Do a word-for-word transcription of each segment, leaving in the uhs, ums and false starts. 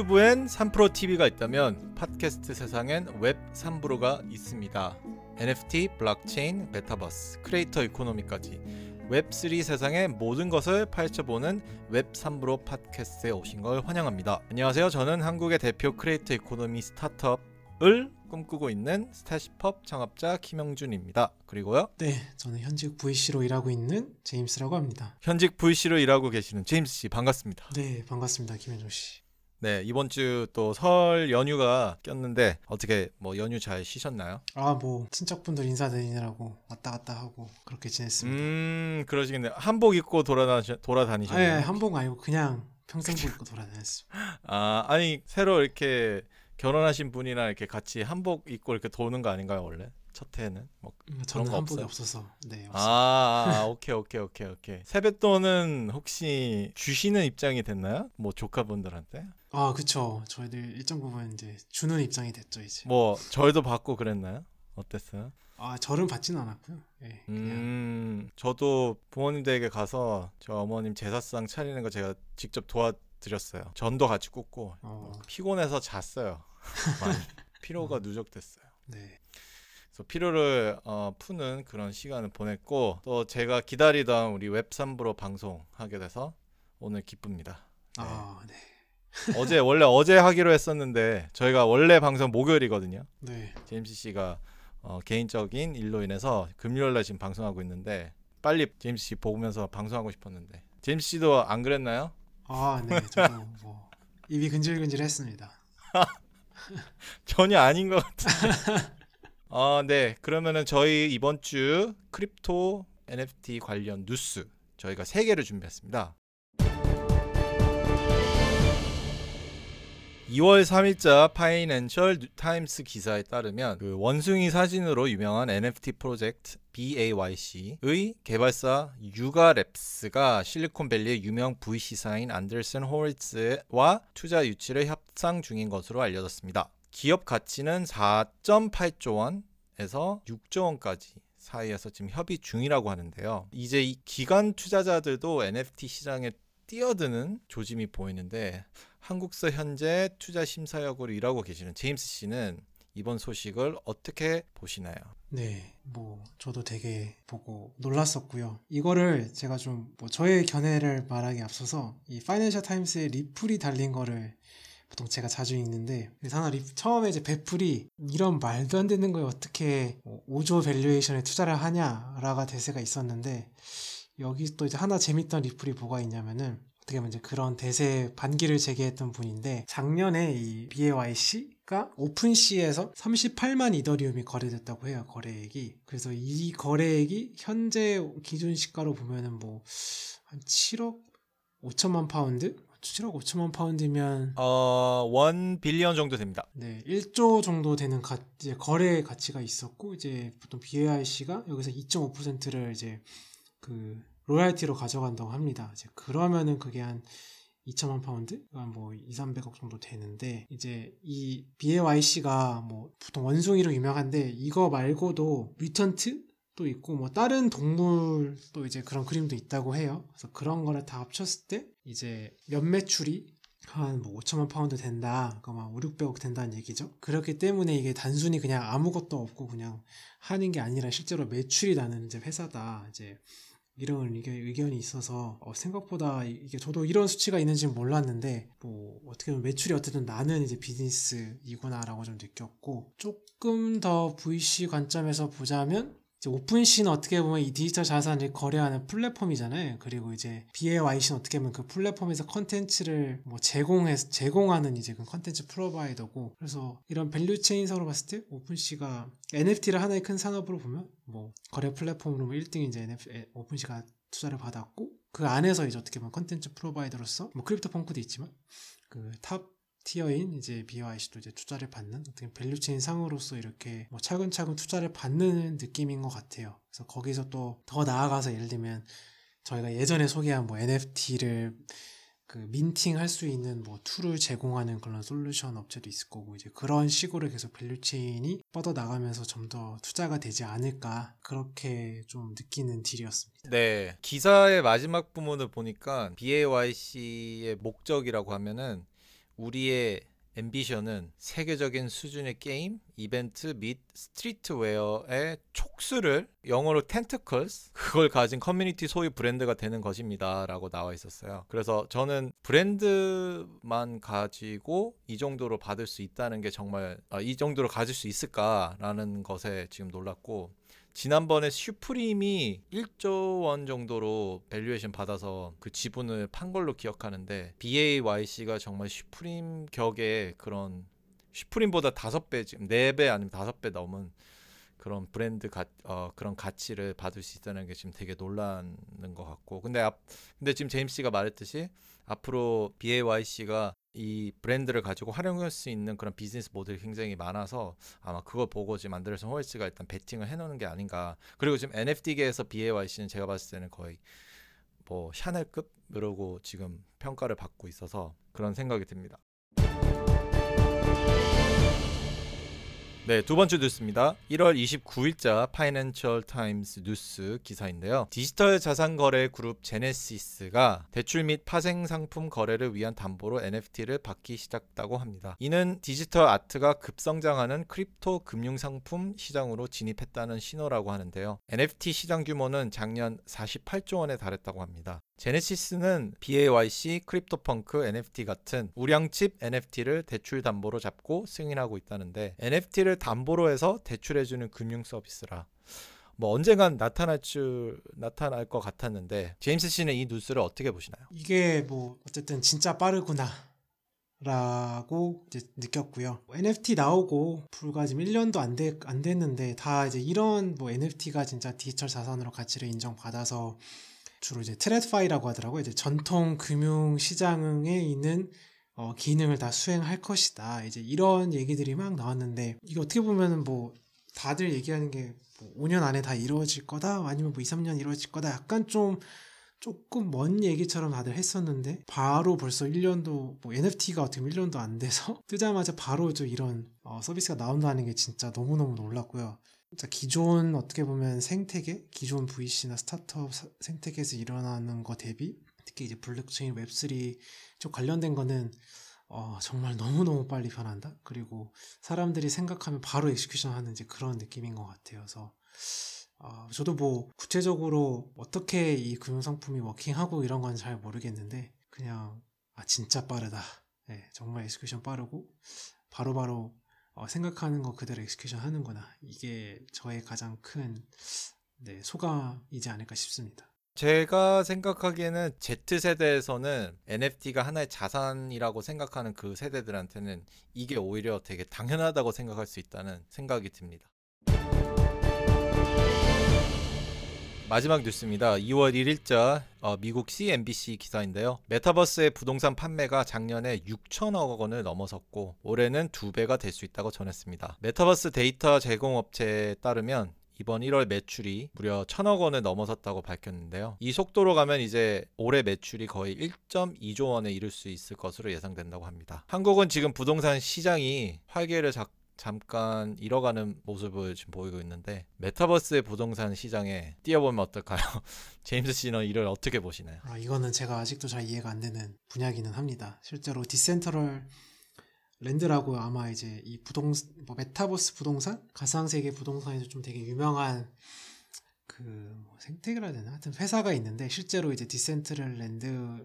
유튜브엔 삼프로티비가 있다면 팟캐스트 세상엔 웹삼브로가 있습니다. 엔에프티, 블록체인, 메타버스, 크리에이터 이코노미까지 웹쓰리 세상의 모든 것을 파헤쳐보는 웹삼브로 팟캐스트에 오신 걸 환영합니다. 안녕하세요. 저는 한국의 대표 크리에이터 이코노미 스타트업을 꿈꾸고 있는 스태시펍 창업자 키명준입니다. 그리고요. 네, 저는 현직 브이씨로 일하고 있는 제임스라고 합니다. 현직 브이씨로 일하고 계시는 제임스 씨 반갑습니다. 네, 반갑습니다. 김현종 씨. 네, 이번 주 또 설 연휴가 꼈는데 어떻게 뭐 연휴 잘 쉬셨나요? 아, 뭐 친척분들 인사드리느라고 왔다 갔다 하고 그렇게 지냈습니다. 음, 그러시겠네요. 한복 입고 돌아다 돌아다니셨나요? 네, 한복 아니고 그냥 평상복 입고 돌아다녔습니다. 아, 아니 새로 이렇게 결혼하신 분이나 이렇게 같이 한복 입고 이렇게 도는 거 아닌가요, 원래? 첫 해는 뭐 음, 저는 그런 거 한복이 없어서. 네, 없어요. 아, 아 오케이 오케이 오케이 오케이. 세뱃돈은 혹시 주시는 입장이 됐나요? 뭐 조카분들한테? 아, 그쵸. 저희들 일정 부분 이제 주는 입장이 됐죠, 이제. 뭐 저희도 받고 그랬나요? 어땠어요? 아, 저는 받지는 않았고요. 네, 그냥. 음, 저도 부모님들에게 가서 저 어머님 제사상 차리는 거 제가 직접 도와드렸어요. 전도 같이 꽂고. 어. 피곤해서 잤어요. 피로가 어. 누적됐어요. 네. 필요를 어, 푸는 그런 시간을 보냈고 또 제가 기다리던 우리 웹삼브로 방송하게 돼서 오늘 기쁩니다. 네. 아, 네. 어제 원래 어제 하기로 했었는데 저희가 원래 방송 목요일이거든요. 네. 제임스 씨가 어, 개인적인 일로 인해서 금요일날 지금 방송하고 있는데 빨리 제임스 씨 보면서 방송하고 싶었는데 제임스 씨도 안 그랬나요? 아, 네. 저도 뭐 입이 근질근질했습니다. 전혀 아닌 것 같은데. 어, 네. 그러면은 저희 이번 주 크립토 엔에프티 관련 뉴스 저희가 세 개를 준비했습니다. 이월 삼일자 파이낸셜 타임스 기사에 따르면 그 원숭이 사진으로 유명한 엔에프티 프로젝트 비에이와이씨의 개발사 유가랩스가 실리콘밸리의 유명 브이씨사인 안더슨 호리츠와 투자 유치를 협상 중인 것으로 알려졌습니다. 기업 가치는 사점팔조 원에서 육조 원까지 사이에서 지금 협의 중이라고 하는데요. 이제 이 기관 투자자들도 엔에프티 시장에 뛰어드는 조짐이 보이는데 한국서 현재 투자 심사역으로 일하고 계시는 제임스 씨는 이번 소식을 어떻게 보시나요? 네, 뭐 저도 되게 보고 놀랐었고요. 이거를 제가 좀 뭐 저의 견해를 말하기 앞서서 이 파이낸셜 타임스에 리플이 달린 거를 보통 제가 자주 읽는데 그래서 하나 리프, 처음에 이제 베풀이 이런 말도 안 되는 거에 어떻게 오조 밸류에이션에 투자를 하냐라가 대세가 있었는데 여기 또 이제 하나 재밌던 리플이 뭐가 있냐면은 어떻게 보면 이제 그런 대세 반기를 제기했던 분인데 작년에 이 비에이와이씨가 오픈씨에서 삼십팔만 이더리움이 거래됐다고 해요, 거래액이. 그래서 이 거래액이 현재 기준 시가로 보면은 뭐 한 칠억 오천만 파운드? 칠억 오천만 파운드면 어, 일 빌리언 정도 됩니다. 네, 일조 정도 되는 가, 이제 거래 가치가 있었고 이제 보통 비에이와이씨가 여기서 이점오 퍼센트를 이제 그 로얄티로 가져간다고 합니다. 이제 그러면은 그게 한 이천만 파운드? 뭐 이삼백억 정도 되는데 이제 이 비에이와이씨가 뭐 보통 원숭이로 유명한데 이거 말고도 뮤턴트 또 있고 뭐 다른 동물 또 이제 그런 그림도 있다고 해요. 그래서 그런 거를 다 합쳤을 때 이제 연매출이 한 뭐 오천만 파운드 된다. 그러니까 막 오천육백억 된다는 얘기죠. 그렇기 때문에 이게 단순히 그냥 아무것도 없고 그냥 하는 게 아니라 실제로 매출이 나는 이제 회사다. 이제 이런 의견이 있어서 어 생각보다 이게 저도 이런 수치가 있는지는 몰랐는데 뭐 어떻게 보면 매출이 어쨌든 나는 이제 비즈니스이구나라고 좀 느꼈고 조금 더 브이씨 관점에서 보자면 이제 오픈씨는 어떻게 보면 이 디지털 자산을 거래하는 플랫폼이잖아요. 그리고 이제 비에이와이씨는 어떻게 보면 그 플랫폼에서 컨텐츠를 뭐 제공해서 제공하는 이제 그 컨텐츠 프로바이더고. 그래서 이런 밸류체인상으로 봤을 때 오픈씨가 엔에프티를 하나의 큰 산업으로 보면 뭐 거래 플랫폼으로 일 등인 이제 엔에프티, 오픈씨가 투자를 받았고 그 안에서 이제 어떻게 보면 컨텐츠 프로바이더로서 뭐 크립토 펑크도 있지만 그 탑 티어인 이제 비에이와이씨도 이제 투자를 받는 어떻게 밸류체인 상으로서 이렇게 뭐 차근차근 투자를 받는 느낌인 것 같아요. 그래서 거기서 또 더 나아가서 예를 들면 저희가 예전에 소개한 뭐 엔에프티를 그 민팅할 수 있는 뭐 툴을 제공하는 그런 솔루션 업체도 있을 거고 이제 그런 식으로 계속 밸류체인이 뻗어 나가면서 좀 더 투자가 되지 않을까 그렇게 좀 느끼는 딜이었습니다. 네, 기사의 마지막 부분을 보니까 비에이와이씨의 목적이라고 하면은 우리의 앰비션은 세계적인 수준의 게임, 이벤트 및 스트리트웨어의 촉수를 영어로 tentacles, 그걸 가진 커뮤니티 소유 브랜드가 되는 것입니다 라고 나와 있었어요. 그래서 저는 브랜드만 가지고 이 정도로 받을 수 있다는 게 정말 아, 이 정도로 가질 수 있을까 라는 것에 지금 놀랐고, 지난번에 슈프림이 일조 원 정도로 밸류에이션 받아서 그 지분을 판 걸로 기억하는데, 비에이와이씨가 정말 슈프림 격의 그런, 슈프림보다 다섯 배, 지금 네 배 아니면 다섯 배 넘은 그런 브랜드 가, 어, 그런 가치를 받을 수 있다는 게 지금 되게 놀라는 것 같고, 근데 앞, 근데 지금 제임스 씨가 말했듯이 앞으로 비에이와이씨가 이 브랜드를 가지고 활용할 수 있는 그런 비즈니스 모델이 굉장히 많아서 아마 그거 보고 지금 안데르슨 호이스가 일단 베팅을 해놓는 게 아닌가. 그리고 지금 엔에프티계에서 비에이와이씨는 제가 봤을 때는 거의 뭐 샤넬급 이러고 지금 평가를 받고 있어서 그런 생각이 듭니다. 네, 두 번째 뉴스입니다. 일월 이십구일자 파이낸셜 타임스 뉴스 기사인데요. 디지털 자산 거래 그룹 제네시스가 대출 및 파생 상품 거래를 위한 담보로 엔에프티를 받기 시작했다고 합니다. 이는 디지털 아트가 급성장하는 크립토 금융 상품 시장으로 진입했다는 신호라고 하는데요. 엔에프티 시장 규모는 작년 사십팔조 원에 달했다고 합니다. 제네시스는 비에이와이씨, 크립토 펑크, 엔에프티 같은 우량칩 엔에프티를 대출 담보로 잡고 승인하고 있다는데, 엔에프티를 담보로 해서 대출해주는 금융 서비스라 뭐 언젠간 나타날 줄 나타날 것 같았는데, 제임스 씨는 이 뉴스를 어떻게 보시나요? 이게 뭐 어쨌든 진짜 빠르구나 라고 이제 느꼈고요. 엔에프티 나오고 불과 지금 일 년도 안, 되, 안 됐는데 다 이제 이런 뭐 엔에프티가 진짜 디지털 자산으로 가치를 인정받아서 주로 이제 트레드파이라고 하더라고요. 이제 전통 금융 시장에 있는 어, 기능을 다 수행할 것이다. 이제 이런 얘기들이 막 나왔는데, 이게 어떻게 보면은 뭐 다들 얘기하는 게 뭐 오 년 안에 다 이루어질 거다, 아니면 뭐 이, 삼 년 이루어질 거다, 약간 좀 조금 먼 얘기처럼 다들 했었는데, 바로 벌써 일 년도 뭐 엔에프티가 어떻게 보면 일 년도 안 돼서 뜨자마자 바로 좀 이런 어, 서비스가 나온다는 게 진짜 너무너무 놀랐고요. 자, 기존 어떻게 보면 생태계, 기존 브이씨나 스타트업 사, 생태계에서 일어나는 거 대비 특히 이제 블록체인 웹쓰리 쪽 관련된 거는 어, 정말 너무너무 빨리 변한다. 그리고 사람들이 생각하면 바로 엑스큐션 하는 이제 그런 느낌인 것 같아요. 그래서 어, 저도 뭐 구체적으로 어떻게 이 금융상품이 워킹하고 이런 건 잘 모르겠는데, 그냥 아 진짜 빠르다. 네, 정말 엑스큐션 빠르고 바로바로 바로 어, 생각하는 거 그대로 엑스큐션 하는구나. 이게 저의 가장 큰 네, 소감이지 않을까 싶습니다. 제가 생각하기에는 Z세대에서는 엔에프티가 하나의 자산이라고 생각하는 그 세대들한테는 이게 오히려 되게 당연하다고 생각할 수 있다는 생각이 듭니다. 마지막 뉴스입니다. 이월 일일자 어, 미국 씨엔비씨 기사인데요. 메타버스의 부동산 판매가 작년에 육천억 원을 넘어섰고 올해는 두 배가 될 수 있다고 전했습니다. 메타버스 데이터 제공업체에 따르면 이번 일월 매출이 무려 천억 원을 넘어섰다고 밝혔는데요. 이 속도로 가면 이제 올해 매출이 거의 일점이조 원에 이를 수 있을 것으로 예상된다고 합니다. 한국은 지금 부동산 시장이 활기를 잡고 잠깐 잃어가는 모습을 지금 보이고 있는데, 메타버스의 부동산 시장에 뛰어보면 어떨까요? 제임스 씨는 이를 어떻게 보시나요? 아, 이거는 제가 아직도 잘 이해가 안 되는 분야기는 합니다. 실제로 디센트럴 랜드라고 아마 이제 이 부동 뭐 메타버스 부동산, 가상세계 부동산에서 좀 되게 유명한 그 뭐 생태계라 해야 되나? 하여튼 회사가 있는데, 실제로 이제 디센트럴 랜드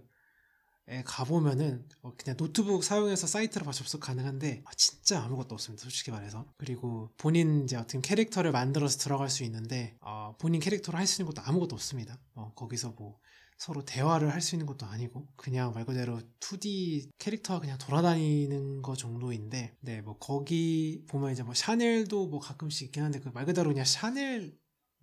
에 가보면은 그냥 노트북 사용해서 사이트로 접속 가능한데 진짜 아무것도 없습니다, 솔직히 말해서. 그리고 본인 이제 어떻게 캐릭터를 만들어서 들어갈 수 있는데 어, 본인 캐릭터로 할 수 있는 것도 아무것도 없습니다. 어, 거기서 뭐 서로 대화를 할 수 있는 것도 아니고 그냥 말 그대로 투디 캐릭터가 그냥 돌아다니는 거 정도인데, 네, 뭐 거기 보면 이제 뭐 샤넬도 뭐 가끔씩 있긴 한데 그 말 그대로 그냥 샤넬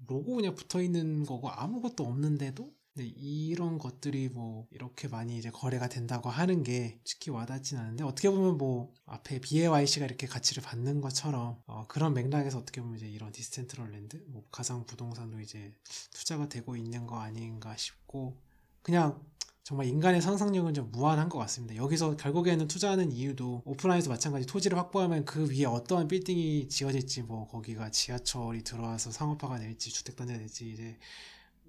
로고 그냥 붙어 있는 거고 아무것도 없는데도 네, 이런 것들이 뭐 이렇게 많이 이제 거래가 된다고 하는 게 특히 와닿진 않은데, 어떻게 보면 뭐 앞에 비에이와이씨가 이렇게 가치를 받는 것처럼 어, 그런 맥락에서 어떻게 보면 이제 이런 디센트럴랜드, 뭐 가상 부동산도 이제 투자가 되고 있는 거 아닌가 싶고, 그냥 정말 인간의 상상력은 좀 무한한 것 같습니다. 여기서 결국에는 투자하는 이유도 오프라인에서 마찬가지 토지를 확보하면 그 위에 어떠한 빌딩이 지어질지, 뭐 거기가 지하철이 들어와서 상업화가 될지 주택단지가 될지 이제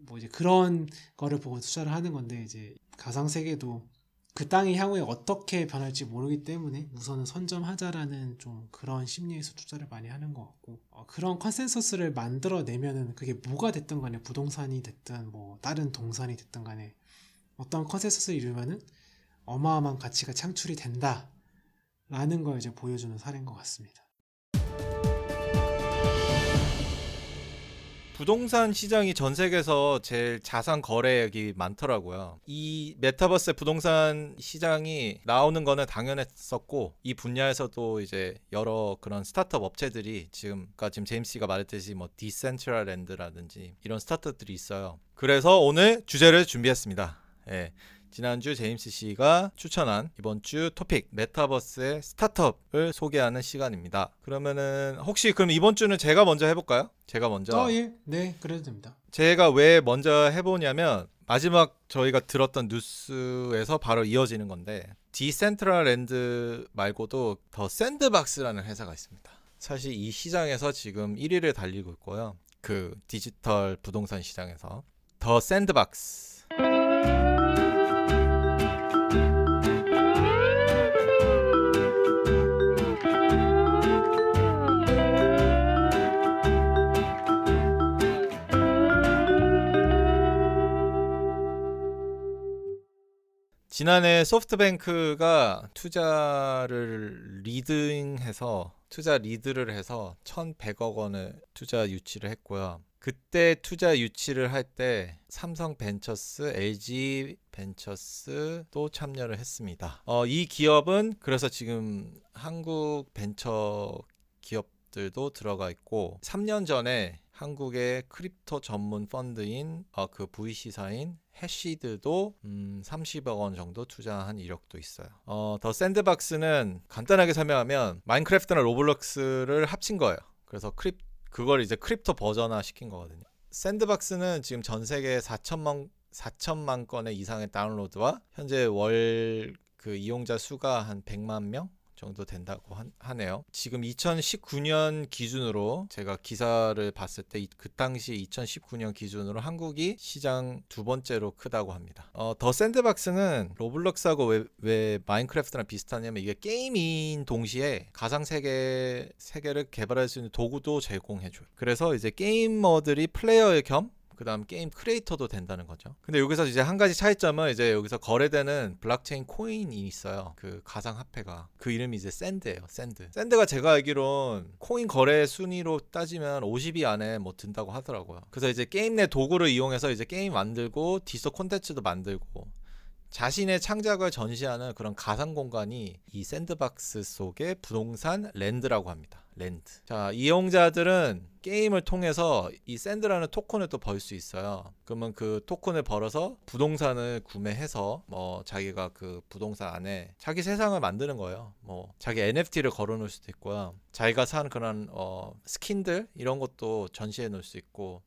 뭐 이제 그런 거를 보고 투자를 하는 건데, 이제 가상세계도 그 땅이 향후에 어떻게 변할지 모르기 때문에 우선은 선점하자라는 좀 그런 심리에서 투자를 많이 하는 것 같고, 어, 그런 컨센서스를 만들어내면은 그게 뭐가 됐든 간에, 부동산이 됐든 뭐 다른 동산이 됐든 간에 어떤 컨센서스를 이루면은 어마어마한 가치가 창출이 된다 라는 걸 이제 보여주는 사례인 것 같습니다. 부동산 시장이 전 세계에서 제일 자산 거래액이 많더라고요. 이 메타버스 부동산 시장이 나오는 거는 당연했었고, 이 분야에서도 이제 여러 그런 스타트업 업체들이 지금, 그러니까 지금 제임스 씨가 말했듯이 뭐 디센트럴랜드라든지 이런 스타트업들이 있어요. 그래서 오늘 주제를 준비했습니다. 예. 지난주 제임스 씨가 추천한 이번 주 토픽, 메타버스의 스타트업을 소개하는 시간입니다. 그러면은 혹시 그럼 이번 주는 제가 먼저 해볼까요? 제가 먼저. 어, 예. 네, 그래도 됩니다. 제가 왜 먼저 해보냐면 마지막 저희가 들었던 뉴스에서 바로 이어지는 건데, 디센트럴랜드 말고도 더 샌드박스라는 회사가 있습니다. 사실 이 시장에서 지금 일 위를 달리고 있고요. 그 디지털 부동산 시장에서 더 샌드박스. 지난해 소프트뱅크가 투자를 리딩해서 투자 리드를 해서 천백억 원을 투자 유치를 했고요. 그때 투자 유치를 할 때 삼성 벤처스, 엘지 벤처스도 참여를 했습니다. 어, 이 기업은 그래서 지금 한국 벤처 기업들도 들어가 있고, 삼 년 전에 한국의 크립토 전문 펀드인 어, 그 브이씨사인 해시드도 음, 삼십억 원 정도 투자한 이력도 있어요. 어, 더 샌드박스는 간단하게 설명하면 마인크래프트나 로블록스를 합친 거예요. 그래서 크립, 그걸 이제 크립토 버전화 시킨 거거든요. 샌드박스는 지금 전 세계 사천만 건의 이상의 다운로드와 현재 월 그 이용자 수가 한 백만 명? 정도 된다고 하네요. 지금 이천십구 년 기준으로 제가 기사를 봤을 때 그 당시 이천십구 년 기준으로 한국이 시장 두 번째로 크다고 합니다. 어, 더 샌드박스는 로블록스하고 왜, 왜 마인크래프트랑 비슷하냐면 이게 게임인 동시에 가상세계 세계를 개발할 수 있는 도구도 제공해줘요. 그래서 이제 게이머들이 플레이어의 겸 그 다음 게임 크리에이터도 된다는 거죠. 근데 여기서 이제 한 가지 차이점은 이제 여기서 거래되는 블록체인 코인이 있어요. 그 가상화폐가. 그 이름이 이제 샌드예요. 샌드. 샌드가 제가 알기론 코인 거래 순위로 따지면 오십 위 안에 뭐 든다고 하더라고요. 그래서 이제 게임 내 도구를 이용해서 이제 게임 만들고 디지털 콘텐츠도 만들고 자신의 창작을 전시하는 그런 가상 공간이 이 샌드박스 속의 부동산 랜드라고 합니다. 랜드. 자, 이용자들은 게임을 통해서 이 샌드라는 토큰을 또 벌 수 있어요. 그러면 그 토큰을 벌어서 부동산을 구매해서 뭐 자기가 그 부동산 안에 자기 세상을 만드는 거예요. 뭐 자기 엔에프티를 걸어 놓을 수도 있고요. 자기가 산 그런 어 스킨들 이런 것도 전시해 놓을 수 있고,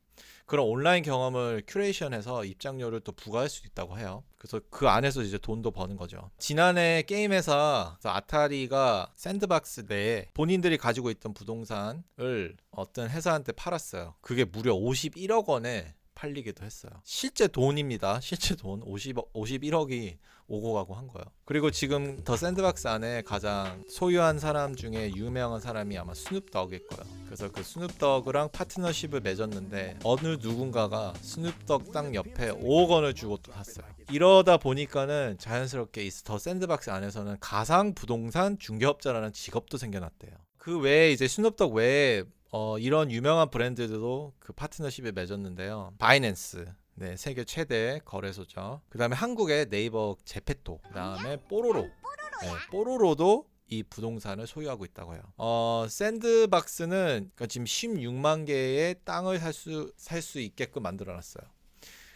그런 온라인 경험을 큐레이션해서 입장료를 또 부과할 수 있다고 해요. 그래서 그 안에서 이제 돈도 버는 거죠. 지난해 게임 회사 아타리가 샌드박스 내에 본인들이 가지고 있던 부동산을 어떤 회사한테 팔았어요. 그게 무려 오십일억 원에 팔리기도 했어요. 실제 돈입니다. 실제 돈 오십억, 오십일억이 오고 가고 한 거예요. 그리고 지금 더 샌드박스 안에 가장 소유한 사람 중에 유명한 사람이 아마 스눕덕일 거예요. 그래서 그 스눕덕이랑 파트너십을 맺었는데 어느 누군가가 스눕덕 땅 옆에 오억 원을 주고 또 샀어요. 이러다 보니까는 자연스럽게 더 샌드박스 안에서는 가상 부동산 중개업자라는 직업도 생겨났대요. 그 외에 이제 스눕덕 외에 어, 이런 유명한 브랜드들도 그 파트너십에 맺었는데요. 바이낸스, 네, 세계 최대 거래소죠. 그 다음에 한국의 네이버 제페토, 그 다음에 뽀로로, 네, 뽀로로도 이 부동산을 소유하고 있다고 해요. 어, 샌드박스는 그러니까 지금 십육만 개의 땅을 살 수, 살 수 있게끔 만들어놨어요.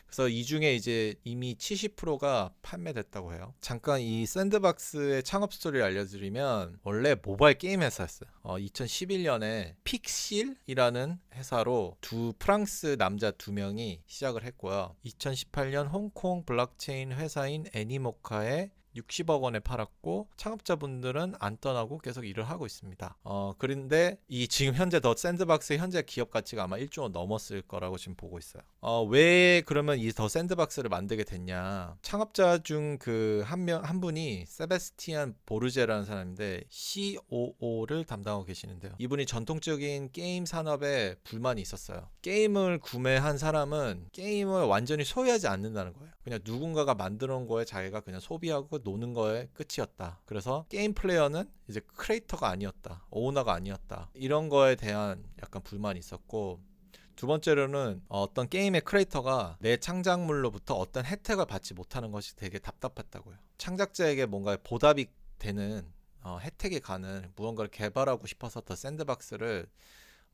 그래서 이 중에 이제 이미 칠십 퍼센트가 판매됐다고 해요. 잠깐 이 샌드박스의 창업 스토리를 알려드리면 원래 모바일 게임 회사였어요. 어, 이천십일 년에 픽실이라는 회사로 두 프랑스 남자 두 명이 시작을 했고요. 이천십팔 년 홍콩 블록체인 회사인 애니모카의 육십억 원에 팔았고 창업자분들은 안 떠나고 계속 일을 하고 있습니다. 어, 그런데 이 지금 현재 더 샌드박스의 현재 기업 가치가 아마 일조원 넘었을 거라고 지금 보고 있어요. 어, 왜 그러면 이 더 샌드박스를 만들게 됐냐? 창업자 중 그 한 명 한 분이 세바스티안 보르제라는 사람인데 씨오오를 담당하고 계시는데요. 이분이 전통적인 게임 산업에 불만이 있었어요. 게임을 구매한 사람은 게임을 완전히 소유하지 않는다는 거예요. 그냥 누군가가 만들어 놓은 거에 자기가 그냥 소비하고 노는 거에 끝이었다. 그래서 게임 플레이어는 이제 크리에이터가 아니었다, 오너가 아니었다, 이런 거에 대한 약간 불만이 있었고, 두 번째로는 어떤 게임의 크리에이터가 내 창작물로부터 어떤 혜택을 받지 못하는 것이 되게 답답했다고요. 창작자에게 뭔가 보답이 되는 어, 혜택이 가는 무언가를 개발하고 싶어서 더 샌드박스를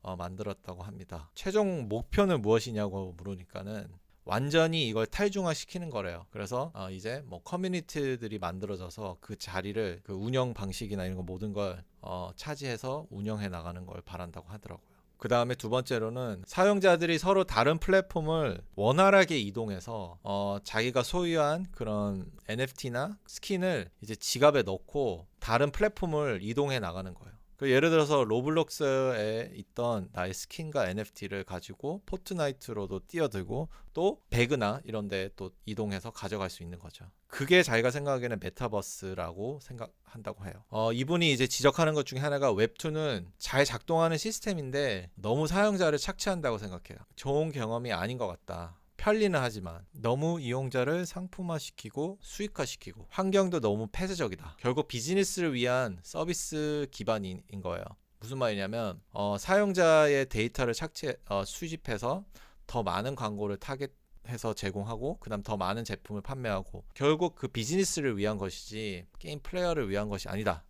어, 만들었다고 합니다. 최종 목표는 무엇이냐고 물으니까는 완전히 이걸 탈중화시키는 거래요. 그래서 어 이제 뭐 커뮤니티들이 만들어져서 그 자리를 그 운영 방식이나 이런 거 모든 걸 어 차지해서 운영해 나가는 걸 바란다고 하더라고요. 그 다음에 두 번째로는 사용자들이 서로 다른 플랫폼을 원활하게 이동해서 어 자기가 소유한 그런 엔에프티나 스킨을 이제 지갑에 넣고 다른 플랫폼을 이동해 나가는 거예요. 그 예를 들어서 로블록스에 있던 나의 스킨과 엔에프티를 가지고 포트나이트로도 뛰어들고 또 배그나 이런 데 또 이동해서 가져갈 수 있는 거죠. 그게 자기가 생각하기에는 메타버스라고 생각한다고 해요. 어, 이분이 이제 지적하는 것 중에 하나가 웹이는 잘 작동하는 시스템인데 너무 사용자를 착취한다고 생각해요. 좋은 경험이 아닌 것 같다. 편리는 하지만 너무 이용자를 상품화시키고 수익화시키고 환경도 너무 폐쇄적이다. 결국 비즈니스를 위한 서비스 기반인 거예요. 무슨 말이냐면 어, 사용자의 데이터를 착취, 어, 수집해서 더 많은 광고를 타겟해서 제공하고 그 다음 더 많은 제품을 판매하고 결국 그 비즈니스를 위한 것이지 게임 플레이어를 위한 것이 아니다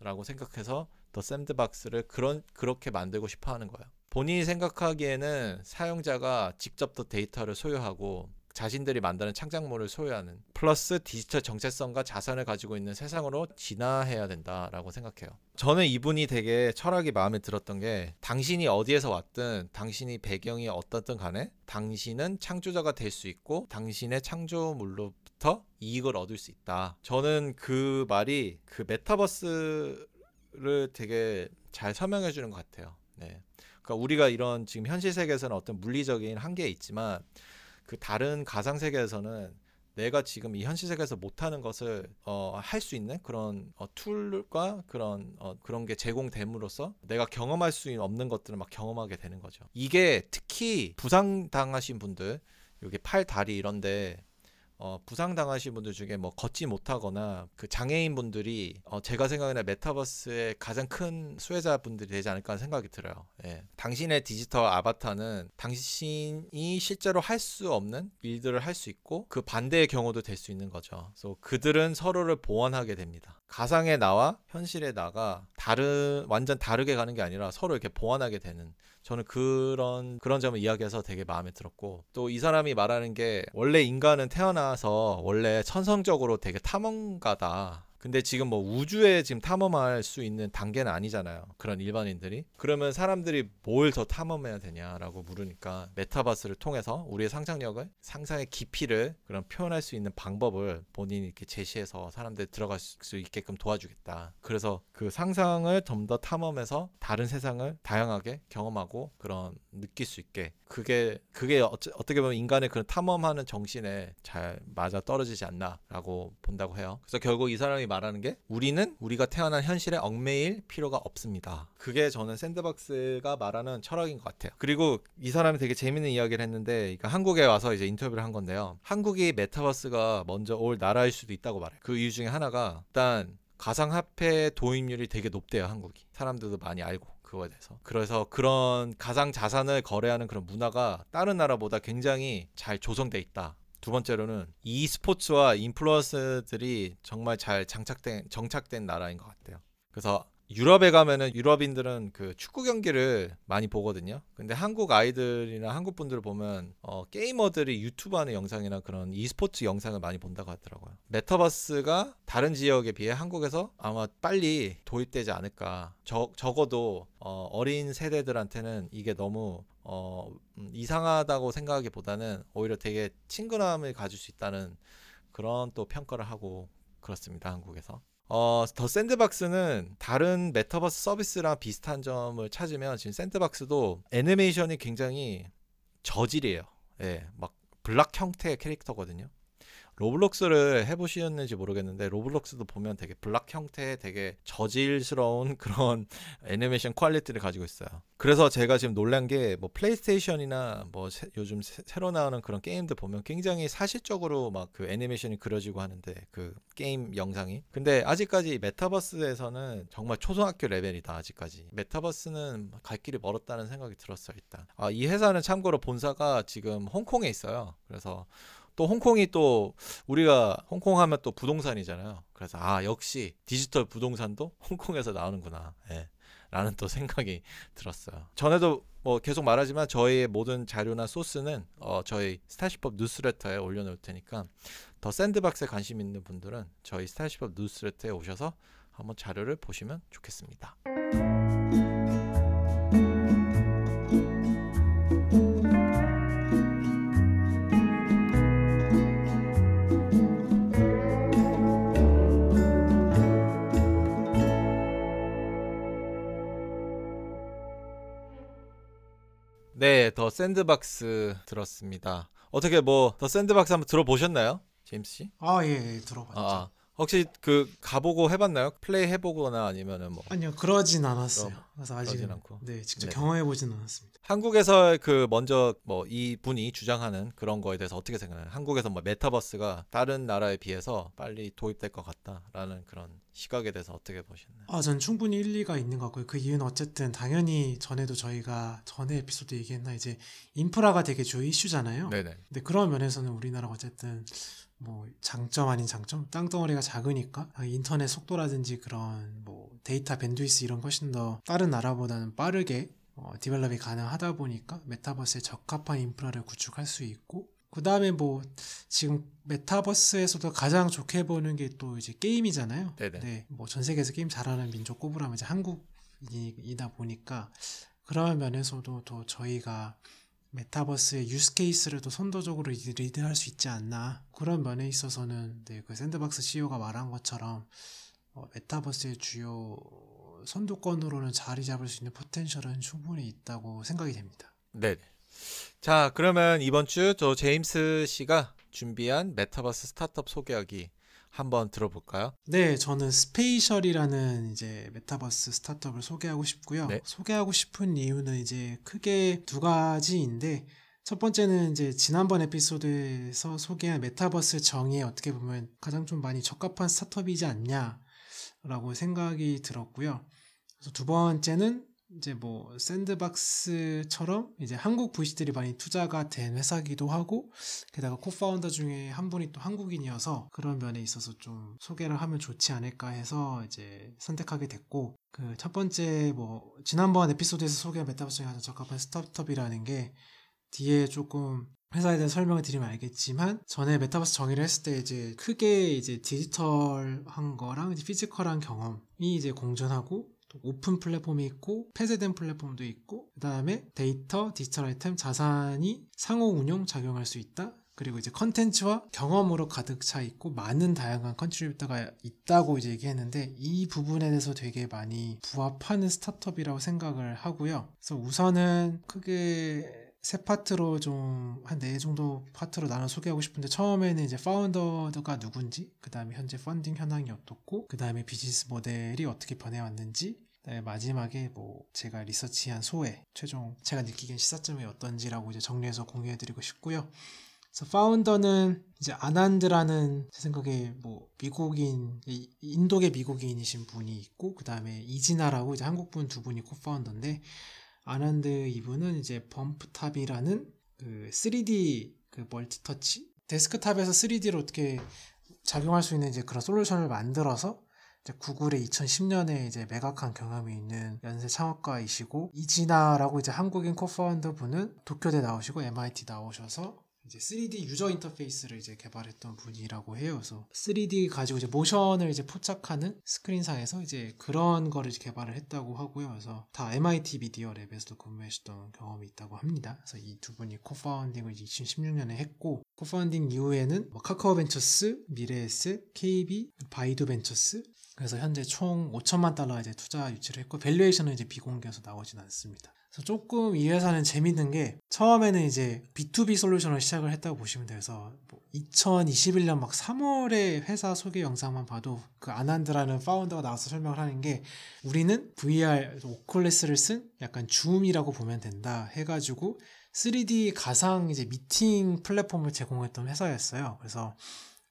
라고 생각해서 더 샌드박스를 그런, 그렇게 만들고 싶어 하는 거예요. 본인이 생각하기에는 사용자가 직접 더 데이터를 소유하고 자신들이 만드는 창작물을 소유하는 플러스 디지털 정체성과 자산을 가지고 있는 세상으로 진화해야 된다라고 생각해요. 저는 이분이 되게 철학이 마음에 들었던 게 당신이 어디에서 왔든 당신이 배경이 어떻든 간에 당신은 창조자가 될 수 있고 당신의 창조물로부터 이익을 얻을 수 있다. 저는 그 말이 그 메타버스를 되게 잘 설명해 주는 것 같아요. 네. 그러니까 우리가 이런 지금 현실 세계에서는 어떤 물리적인 한계에 있지만 그 다른 가상 세계에서는 내가 지금 이 현실 세계에서 못하는 것을 어, 할 수 있는 그런 어, 툴과 그런 어, 그런 게 제공됨으로써 내가 경험할 수 없는 것들을 막 경험하게 되는 거죠. 이게 특히 부상당하신 분들, 여기 팔, 다리 이런데 어, 부상당하신 분들 중에 뭐 걷지 못하거나 그 장애인 분들이 어, 제가 생각하는 메타버스의 가장 큰 수혜자분들이 되지 않을까 하는 생각이 들어요. 예. 당신의 디지털 아바타는 당신이 실제로 할 수 없는 일들을 할 수 있고 그 반대의 경우도 될 수 있는 거죠. 그래서 그들은 서로를 보완하게 됩니다. 가상의 나와 현실의 나가 다른 완전 다르게 가는 게 아니라 서로 이렇게 보완하게 되는, 저는 그런 그런 점을 이야기해서 되게 마음에 들었고, 또 이 사람이 말하는 게 원래 인간은 태어나서 원래 천성적으로 되게 탐험가다. 근데 지금 뭐 우주에 지금 탐험할 수 있는 단계는 아니잖아요, 그런 일반인들이. 그러면 사람들이 뭘 더 탐험해야 되냐라고 물으니까 메타버스를 통해서 우리의 상상력을, 상상의 깊이를 그런 표현할 수 있는 방법을 본인이 이렇게 제시해서 사람들이 들어갈 수 있게끔 도와주겠다. 그래서 그 상상을 좀 더 탐험해서 다른 세상을 다양하게 경험하고 그런 느낄 수 있게, 그게 그게 어찌, 어떻게 보면 인간의 그런 탐험하는 정신에 잘 맞아 떨어지지 않나라고 본다고 해요. 그래서 결국 이 사람이 말하는 게 우리는 우리가 태어난 현실에 얽매일 필요가 없습니다. 그게 저는 샌드박스가 말하는 철학인 것 같아요. 그리고 이 사람이 되게 재밌는 이야기를 했는데, 그러니까 한국에 와서 이제 인터뷰를 한 건데요. 한국이 메타버스가 먼저 올 나라일 수도 있다고 말해요. 그 이유 중에 하나가 일단 가상화폐 도입률이 되게 높대요, 한국이. 사람들도 많이 알고 그거에 대해서. 그래서 그런 가상 자산을 거래하는 그런 문화가 다른 나라보다 굉장히 잘 조성돼 있다. 두 번째로는 이 스포츠와 인플루언서들이 정말 잘 장착된, 정착된 나라인 것 같아요. 그래서 유럽에 가면은 유럽인들은 그 축구 경기를 많이 보거든요. 근데 한국 아이들이나 한국 분들을 보면 어, 게이머들이 유튜브하는 영상이나 그런 e스포츠 영상을 많이 본다고 하더라고요. 메타버스가 다른 지역에 비해 한국에서 아마 빨리 도입되지 않을까. 저, 적어도 어, 어린 세대들한테는 이게 너무 어, 음, 이상하다고 생각하기보다는 오히려 되게 친근함을 가질 수 있다는 그런 또 평가를 하고 그렇습니다. 한국에서. 어, 더 샌드박스는 다른 메타버스 서비스랑 비슷한 점을 찾으면 지금 샌드박스도 애니메이션이 굉장히 저질이에요. 예, 막 블락 형태의 캐릭터거든요. 로블록스를 해보셨는지 모르겠는데 로블록스도 보면 되게 블락 형태의 되게 저질스러운 그런 애니메이션 퀄리티를 가지고 있어요. 그래서 제가 지금 놀란 게 뭐 플레이스테이션이나 뭐 새, 요즘 새, 새로 나오는 그런 게임들 보면 굉장히 사실적으로 막 그 애니메이션이 그려지고 하는데 그 게임 영상이 근데 아직까지 메타버스에서는 정말 초등학교 레벨이다. 아직까지 메타버스는 갈 길이 멀었다는 생각이 들었어요. 일단 아, 이 회사는 참고로 본사가 지금 홍콩에 있어요. 그래서 또 홍콩이 또 우리가 홍콩 하면 또 부동산이잖아요. 그래서 아 역시 디지털 부동산도 홍콩에서 나오는구나 예, 라는 또 생각이 들었어요. 전에도 뭐 계속 말하지만 저희의 모든 자료나 소스는 어, 저희 스태시펍 뉴스레터에 올려놓을 테니까 더 샌드박스에 관심 있는 분들은 저희 스태시펍 뉴스레터에 오셔서 한번 자료를 보시면 좋겠습니다. 네, 더 샌드박스 들었습니다. 어떻게 뭐 더 샌드박스 한번 들어보셨나요? 제임스 씨? 아, 예, 예 들어봤죠. 아, 혹시 그 가보고 해봤나요? 플레이 해보거나 아니면은 뭐? 아니요, 그러진 않았어요. 그래서 아직은 않고. 네, 직접 네. 경험해보진 않았습니다. 한국에서 그 먼저 뭐 이 분이 주장하는 그런 거에 대해서 어떻게 생각나요? 한국에서 뭐 메타버스가 다른 나라에 비해서 빨리 도입될 것 같다라는 그런 시각에 대해서 어떻게 보셨나요? 아, 전 충분히 일리가 있는 것 같고요. 그 이유는 어쨌든 당연히 전에도 저희가 전에 에피소드 얘기했나 이제 인프라가 되게 주요 이슈잖아요. 네네. 근데 그런 면에서는 우리나라가 어쨌든 뭐 장점 아닌 장점? 땅덩어리가 작으니까 인터넷 속도라든지 그런 뭐 데이터 밴드위스 이런 훨씬 더 다른 나라보다는 빠르게 어, 디벨롭이 가능하다 보니까 메타버스에 적합한 인프라를 구축할 수 있고 그 다음에 뭐 지금 메타버스에서도 가장 좋게 보는 게 또 이제 게임이잖아요. 네네. 네, 뭐 전 세계에서 게임 잘하는 민족 꼽으라면 이제 한국이다 보니까 그런 면에서도 또 저희가 메타버스의 유스케이스를 또 선도적으로 리드할 수 있지 않나 그런 면에 있어서는 네, 그 샌드박스 씨이오가 말한 것처럼 어, 메타버스의 주요 선두권으로는 자리 잡을 수 있는 포텐셜은 충분히 있다고 생각이 됩니다. 네. 자, 그러면 이번 주 저 제임스 씨가 준비한 메타버스 스타트업 소개하기 한번 들어볼까요? 네, 저는 스페이셜이라는 이제 메타버스 스타트업을 소개하고 싶고요. 네. 소개하고 싶은 이유는 이제 크게 두 가지인데 첫 번째는 이제 지난번 에피소드에서 소개한 메타버스 정의에 어떻게 보면 가장 좀 많이 적합한 스타트업이지 않냐라고 생각이 들었고요. 그래서 두 번째는 이제 뭐 샌드박스처럼 이제 한국 브이씨들이 많이 투자가 된 회사기도 하고 게다가 코파운더 중에 한 분이 또 한국인이어서 그런 면에 있어서 좀 소개를 하면 좋지 않을까 해서 이제 선택하게 됐고 그 첫 번째 뭐 지난번 에피소드에서 소개한 메타버스 중에 가장 적합한 스타트업이라는 게 뒤에 조금 회사에 대한 설명을 드리면 알겠지만 전에 메타버스 정의를 했을 때 이제 크게 이제 디지털한 거랑 이제 피지컬한 경험이 이제 공존하고 또 오픈 플랫폼이 있고 폐쇄된 플랫폼도 있고 그 다음에 데이터, 디지털 아이템, 자산이 상호 운용 작용할 수 있다. 그리고 이제 컨텐츠와 경험으로 가득 차 있고 많은 다양한 컨트리뷰터가 있다고 이제 얘기했는데 이 부분에 대해서 되게 많이 부합하는 스타트업이라고 생각을 하고요. 그래서 우선은 크게 세 파트로 좀 한 네 정도 파트로 나눠 소개하고 싶은데 처음에는 이제 파운더가 누군지, 그 다음에 현재 펀딩 현황이 어떻고, 그 다음에 비즈니스 모델이 어떻게 변해왔는지, 그다음에 마지막에 뭐 제가 리서치한 소회, 최종 제가 느끼기엔 시사점이 어떤지라고 이제 정리해서 공유해드리고 싶고요. 그래서 파운더는 이제 아난드라는 제 생각에 뭐 미국인, 인도계 미국인이신 분이 있고, 그 다음에 이진아라고 이제 한국분 두 분이 코파운더인데. 아난드 이분은 이제 범프탑이라는 그 쓰리디 그 멀티터치 데스크탑에서 쓰리디로 어떻게 작용할 수 있는 이제 그런 솔루션을 만들어서 이제 구글의 이천십 년에 이제 매각한 경험이 있는 연세 창업가이시고 이지나라고 이제 한국인 코파운더 분은 도쿄대 나오시고 엠아이티 나오셔서 이제 쓰리디 유저 인터페이스를 이제 개발했던 분이라고 해요. 그래서 쓰리디 가지고 이제 모션을 이제 포착하는 스크린상에서 이제 그런 거를 이제 개발을 했다고 하고요. 그래서 다 엠아이티 미디어 랩에서도 근무했던 경험이 있다고 합니다. 그래서 이 두 분이 코파운딩을 이천십육 년에 했고, 코파운딩 이후에는 뭐 카카오 벤처스, 미래에셋, 케이비, 바이두 벤처스, 그래서 현재 총 오천만 달러 이제 투자 유치를 했고, 밸류에이션은 이제 비공개여서 나오진 않습니다. 그래서 조금 이 회사는 재밌는 게, 처음에는 이제 비투비 솔루션을 시작을 했다고 보시면 돼서, 뭐 이천이십일 년 막 삼월에 회사 소개 영상만 봐도 그 아난드라는 파운더가 나와서 설명을 하는 게, 우리는 브이알, 오클래스를 쓴 약간 줌이라고 보면 된다 해가지고 쓰리디 가상 이제 미팅 플랫폼을 제공했던 회사였어요. 그래서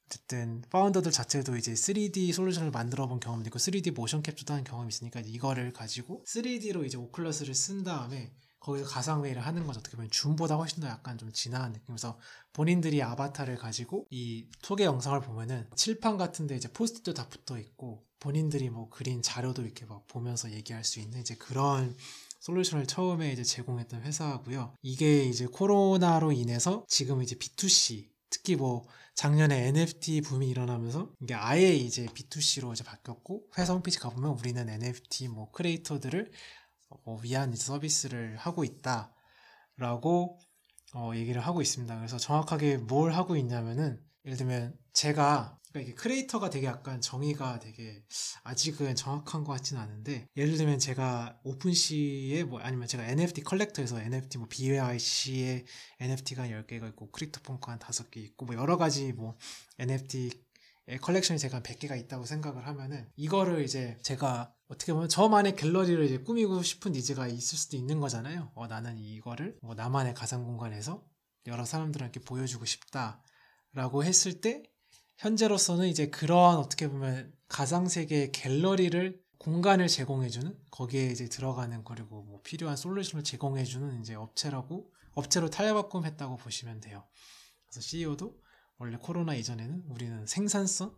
어쨌든 파운더들 자체도 이제 쓰리디 솔루션을 만들어 본 경험도 있고 쓰리디 모션 캡처도 한 경험이 있으니까 이거를 가지고 쓰리디로 이제 오클러스를 쓴 다음에 거기서 가상회의를 하는 거죠. 어떻게 보면 줌보다 훨씬 더 약간 좀 진한 느낌에서 본인들이 아바타를 가지고 이 소개 영상을 보면은 칠판 같은데 이제 포스트도 다 붙어 있고 본인들이 뭐 그린 자료도 이렇게 막 보면서 얘기할 수 있는 이제 그런 솔루션을 처음에 이제 제공했던 회사고요. 이게 이제 코로나로 인해서 지금 이제 비투씨, 특히 뭐 작년에 엔에프티 붐이 일어나면서 이게 아예 이제 비투씨로 이제 바뀌었고, 회사 홈페이지 가보면 우리는 엔에프티 뭐 크리에이터들을 어 위한 이제 서비스를 하고 있다라고 어 얘기를 하고 있습니다. 그래서 정확하게 뭘 하고 있냐면은, 예를 들면 제가 그러니까 이게 크리에이터가 되게 약간 정의가 되게 아직은 정확한 것 같지는 않은데, 예를 들면 제가 오픈시에 뭐 아니면 제가 엔에프티 컬렉터에서 엔에프티 뭐 비에이씨에 엔에프티가 한 열 개가 있고 크립토 펑크 한 다섯 개 있고 뭐 여러 가지 뭐 엔에프티 컬렉션이 제가 한 백 개가 있다고 생각을 하면은, 이거를 이제 제가 어떻게 보면 저만의 갤러리를 이제 꾸미고 싶은 니즈가 있을 수도 있는 거잖아요. 어 나는 이거를 뭐 나만의 가상 공간에서 여러 사람들한테 보여주고 싶다라고 했을 때, 현재로서는 이제 그러한 어떻게 보면 가상세계의 갤러리를, 공간을 제공해주는, 거기에 이제 들어가는, 그리고 뭐 필요한 솔루션을 제공해주는 이제 업체라고, 업체로 탈바꿈했다고 보시면 돼요. 그래서 씨이오도 원래 코로나 이전에는 우리는 생산성,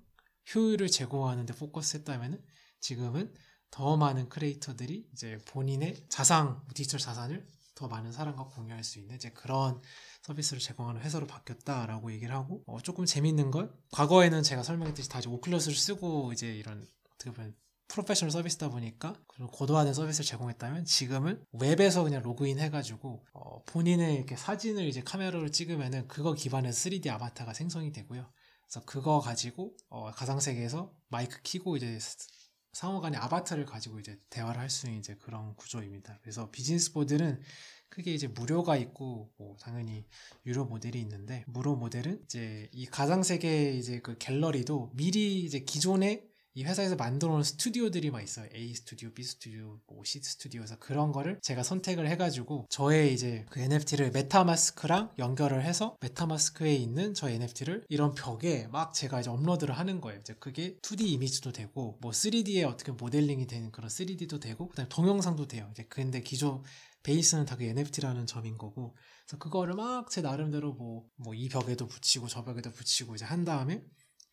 효율을 제공하는데 포커스했다면은 지금은 더 많은 크리에이터들이 이제 본인의 자산, 디지털 자산을 더 많은 사람과 공유할 수 있는 이제 그런 서비스를 제공하는 회사로 바뀌었다라고 얘기를 하고, 어 조금 재밌는 건, 과거에는 제가 설명했듯이 다 이제 오클러스를 쓰고 이제 이런 어떻게 보면 프로페셔널 서비스다 보니까 그런 고도화된 서비스를 제공했다면, 지금은 웹에서 그냥 로그인 해가지고 어 본인의 이렇게 사진을 이제 카메라로 찍으면은 그거 기반에서 쓰리디 아바타가 생성이 되고요. 그래서 그거 가지고 어 가상 세계에서 마이크 켜고 이제 상호간의 아바타를 가지고 이제 대화를 할 수 있는 이제 그런 구조입니다. 그래서 비즈니스 모델은 크게 이제 무료가 있고, 뭐 당연히 유료 모델이 있는데, 무료 모델은 이제 이 가상 세계 이제 그 갤러리도 미리 이제 기존에 이 회사에서 만들어놓은 스튜디오들이 막 있어요. A 스튜디오, B 스튜디오, 뭐 C 스튜디오에서 그런 거를 제가 선택을 해가지고 저의 이제 그 엔에프티를 메타마스크랑 연결을 해서 메타마스크에 있는 저 엔에프티를 이런 벽에 막 제가 이제 업로드를 하는 거예요. 이제 그게 투디 이미지도 되고 뭐 쓰리디에 어떻게 모델링이 되는 그런 쓰리디도 되고, 그다음에 동영상도 돼요. 이제 근데 기존 베이스는 다 그 엔에프티라는 점인 거고, 그래서 그거를 막 제 나름대로 뭐 뭐 이 벽에도 붙이고 저 벽에도 붙이고 이제 한 다음에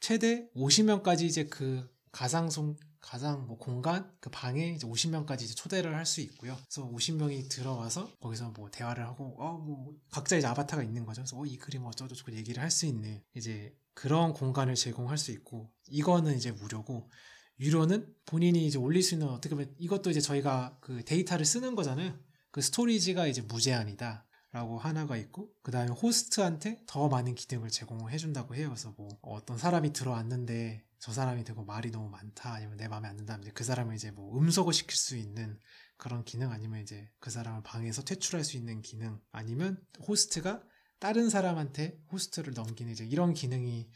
최대 오십 명까지 이제 그 가상 송, 가상 뭐 공간, 그 방에 이제 오십 명까지 이제 초대를 할 수 있고요. 그래서 오십 명이 들어와서 거기서 뭐 대화를 하고, 어, 뭐, 각자 이제 아바타가 있는 거죠. 그래서 어, 이 그림 어쩌고저쩌고 얘기를 할 수 있는 이제 그런 공간을 제공할 수 있고, 이거는 이제 무료고, 유료는 본인이 이제 올릴 수 있는, 어떻게 보면 이것도 이제 저희가 그 데이터를 쓰는 거잖아요. 그 스토리지가 이제 무제한이다. 라고 하나가 있고, 그 다음에 호스트한테 더 많은 기능을 제공해 준다고 해요. 그래서 뭐 어떤 사람이 들어왔는데 저 사람이 되고 말이 너무 많다, 아니면 내 마음에 안 든다, 그 사람을 이제 뭐 음소거 시킬 수 있는 그런 기능, 아니면 이제 그 사람을 방에서 퇴출할 수 있는 기능, 아니면 호스트가 다른 사람한테 호스트를 넘기는 이제 이런 기능을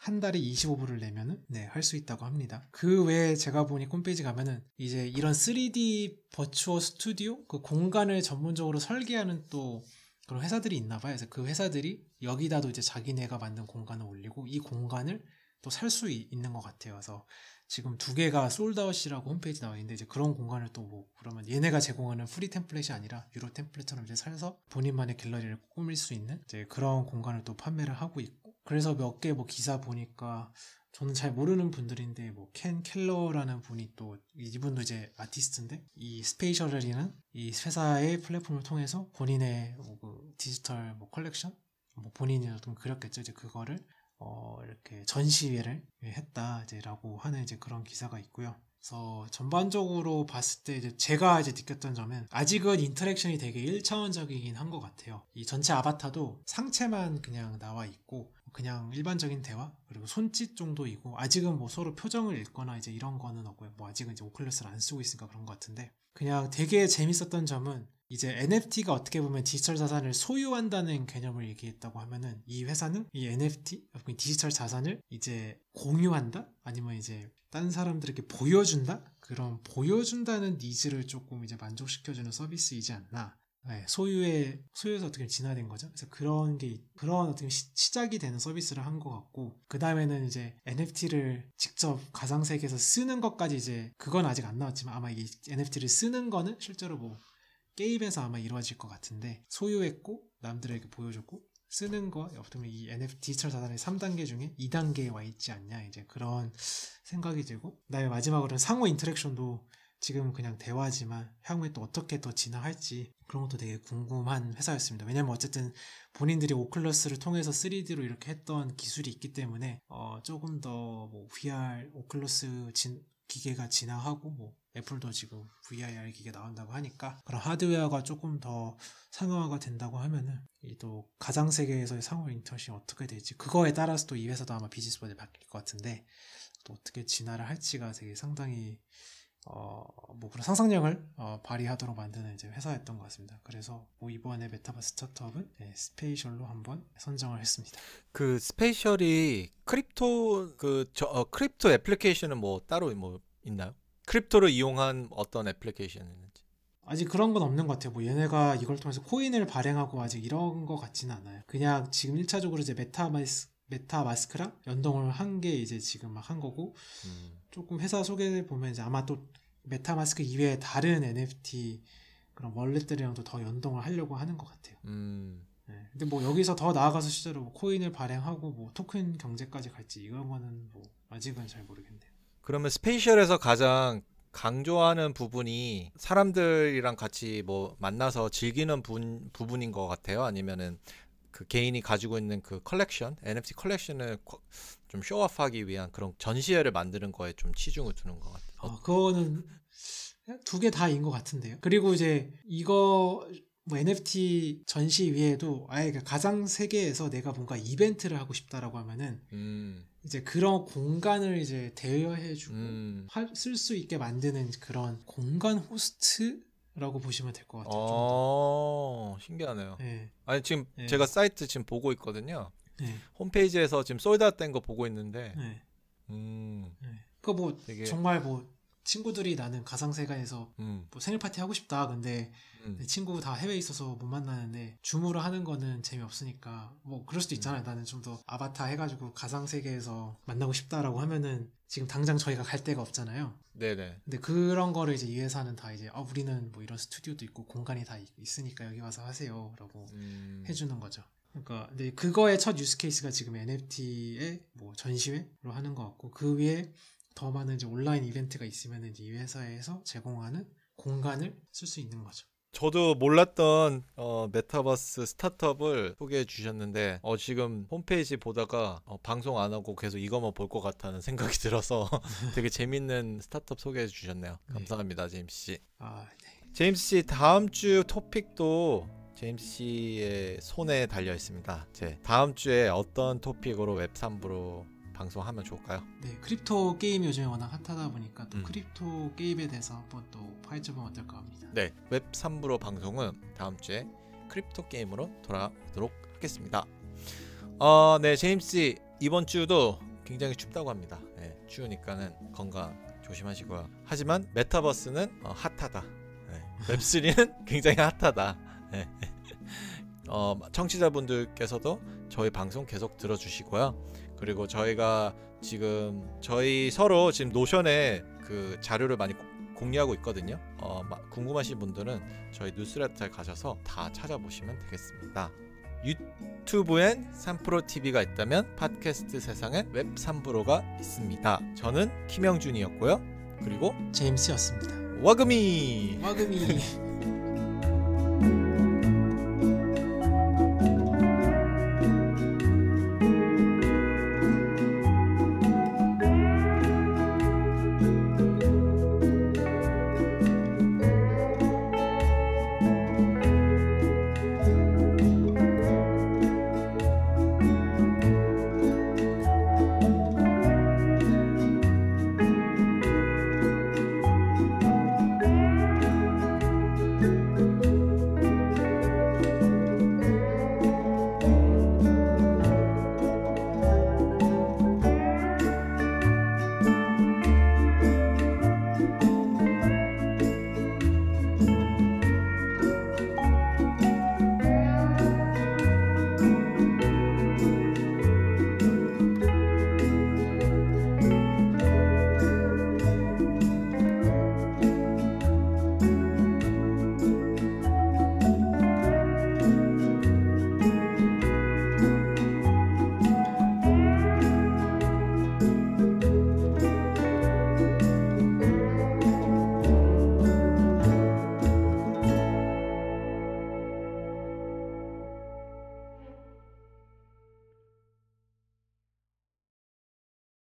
한 달에 이십오 불을 내면은 네, 할 수 있다고 합니다. 그 외에 제가 보니 홈페이지 가면은 이제 이런 쓰리디 버추어 스튜디오, 그 공간을 전문적으로 설계하는 또 그런 회사들이 있나 봐요. 그래서 그 회사들이 여기다도 이제 자기네가 만든 공간을 올리고 이 공간을 또 살 수 있는 것 같아요. 그래서 지금 두 개가 솔드아웃이라고 홈페이지 나와 있는데, 이제 그런 공간을 또 뭐 그러면 얘네가 제공하는 프리 템플릿이 아니라 유료 템플릿처럼 이제 살서 본인만의 갤러리를 꾸밀 수 있는 이제 그런 공간을 또 판매를 하고 있고, 그래서 몇 개 뭐 기사 보니까 저는 잘 모르는 분들인데, 뭐 켄 켈러라는 분이 또, 이분도 이제 아티스트인데 이 스페이셜이라는 이 회사의 플랫폼을 통해서 본인의 뭐 그 디지털 뭐 컬렉션, 뭐 본인이 좀 그렸겠죠. 이제 그거를 어 이렇게 전시회를 했다 이제라고 하는 이제 그런 기사가 있고요. 그래서 전반적으로 봤을 때 이제 제가 이제 느꼈던 점은 아직은 인터랙션이 되게 일 차원적이긴 한 것 같아요. 이 전체 아바타도 상체만 그냥 나와 있고 그냥 일반적인 대화 그리고 손짓 정도이고 아직은 뭐 서로 표정을 읽거나 이제 이런 거는 없고요. 뭐 아직은 이제 오클러스를 안 쓰고 있으니까 그런 것 같은데 그냥 되게 재밌었던 점은 이제 엔에프티가 어떻게 보면 디지털 자산을 소유한다는 개념을 얘기했다고 하면은 이 회사는 이 엔에프티 디지털 자산을 이제 공유한다 아니면 이제 다른 사람들에게 보여준다 그런 보여준다는 니즈를 조금 이제 만족시켜주는 서비스이지 않나. 네, 소유의 소유에서 어떻게 진화된 거죠. 그래서 그런 게 그런 어떻게 시, 시작이 되는 서비스를 한 것 같고 그 다음에는 이제 엔에프티를 직접 가상 세계에서 쓰는 것까지 이제 그건 아직 안 나왔지만 아마 이 엔에프티를 쓰는 거는 실제로 뭐 게임에서 아마 이루어질 것 같은데 소유했고 남들에게 보여줬고 쓰는 거 어떻게 보면 이 엔에프티 디지털 자산의 삼 단계 중에 이 단계에 와 있지 않냐 이제 그런 생각이 들고 그다음에 마지막으로는 상호 인터랙션도 지금 그냥 대화지만 향후에 또 어떻게 더 진화할지 그런 것도 되게 궁금한 회사였습니다. 왜냐면 어쨌든 본인들이 오클러스를 통해서 쓰리디로 이렇게 했던 기술이 있기 때문에 어 조금 더 뭐 브이아르 오클러스 진 기계가 진화하고 뭐 애플도 지금 브이아르 기계 나온다고 하니까 그런 하드웨어가 조금 더 상용화가 된다고 하면은 이 또 가상 세계에서의 상호 인터랙션이 어떻게 될지 그거에 따라서 또 이 회사도 아마 비즈니스 모델이 바뀔 것 같은데 또 어떻게 진화를 할지가 되게 상당히 어 뭐 그런 상상력을 어, 발휘하도록 만드는 이제 회사였던 것 같습니다. 그래서 뭐 이번에 메타버스 스타트업은 네, 스페이셜로 한번 선정을 했습니다. 그 스페이셜이 크립토 그 저, 어, 크립토 애플리케이션은 뭐 따로 뭐 있나요? 크립토를 이용한 어떤 애플리케이션이었는지 아직 그런 건 없는 것 같아요. 뭐 얘네가 이걸 통해서 코인을 발행하고 아직 이런 것 같지는 않아요. 그냥 지금 일 차적으로 이제 메타버스 메타마스크랑 연동을 한 게 이제 지금 막 한 거고 음. 조금 회사 소개를 보면 이제 아마 또 메타마스크 이외에 다른 엔에프티 그런 월렛들이랑도 더 연동을 하려고 하는 것 같아요. 음. 네. 근데 뭐 여기서 더 나아가서 실제로 뭐 코인을 발행하고 뭐 토큰 경제까지 갈지 이런 거는 뭐 아직은 잘 모르겠네요. 그러면 스페이셜에서 가장 강조하는 부분이 사람들이랑 같이 뭐 만나서 즐기는 분, 부분인 것 같아요. 아니면은 그 개인이 가지고 있는 그 컬렉션, 엔에프티 컬렉션을 좀 쇼업하기 위한 그런 전시회를 만드는 거에 좀 치중을 두는 것 같아요. 어, 그거는 두 개 다인 것 같은데요. 그리고 이제 이거 뭐 엔에프티 전시 위에도 아예 가상 세계에서 내가 뭔가 이벤트를 하고 싶다라고 하면은 음. 이제 그런 공간을 이제 대여해주고 음. 쓸 수 있게 만드는 그런 공간 호스트? 라고 보시면 될 것 같아요. 어, 신기하네요. 네. 아니 지금 네. 제가 사이트 지금 보고 있거든요. 네. 홈페이지에서 지금 솔드아웃 된 거 보고 있는데, 네. 음, 네. 그 뭐 되게... 정말 뭐 친구들이 나는 가상세계에서 음. 뭐 생일 파티 하고 싶다. 근데 음. 친구 다 해외에 있어서 못 만나는데 줌으로 하는 거는 재미 없으니까 뭐 그럴 수도 있잖아요. 음. 나는 좀 더 아바타 해가지고 가상세계에서 만나고 싶다라고 하면은. 지금 당장 저희가 갈 데가 없잖아요. 네네. 근데 그런 거를 이제 이 회사는 다 이제 아, 우리는 뭐 이런 스튜디오도 있고 공간이 다 있으니까 여기 와서 하세요라고 음. 해주는 거죠. 그러니까 근데 그거의 첫 유스 케이스가 지금 엔에프티의 뭐 전시회로 하는 것 같고 그 위에 더 많은 이제 온라인 이벤트가 있으면은 이 회사에서 제공하는 공간을 쓸 수 있는 거죠. 저도 몰랐던 어, 메타버스 스타트업을 소개해 주셨는데 어, 지금 홈페이지 보다가 어, 방송 안 하고 계속 이것만 볼 것 같다는 생각이 들어서 되게 재밌는 스타트업 소개해 주셨네요. 감사합니다. 네. 제임스 씨. 아, 네. 제임스 씨 다음 주 토픽도 제임스 씨의 손에 달려 있습니다. 제 다음 주에 어떤 토픽으로 웹삼브로 방송하면 좋을까요? 네, 크립토 게임이 요즘에 워낙 핫하다 보니까 또 음. 크립토 게임에 대해서 한번 또 파헤쳐보면 어떨까 합니다. 네, 웹삼브로 방송은 다음 주에 크립토 게임으로 돌아오도록 하겠습니다. 어, 네, 제임스 씨 이번 주도 굉장히 춥다고 합니다. 네, 추우니까는 건강 조심하시고요. 하지만 메타버스는 어, 핫하다. 네, 웹쓰리는 굉장히 핫하다. 네. 어, 청취자분들께서도 저희 방송 계속 들어주시고요. 그리고 저희가 지금 저희 서로 지금 노션에 그 자료를 많이 공유하고 있거든요. 어, 궁금하신 분들은 저희 뉴스레터에 가셔서 다 찾아보시면 되겠습니다. 유튜브엔 삼프로티비가 있다면 팟캐스트 세상엔 웹삼브로가 있습니다. 저는 키명준이었고요. 그리고 제임스였습니다. 와그미 와그미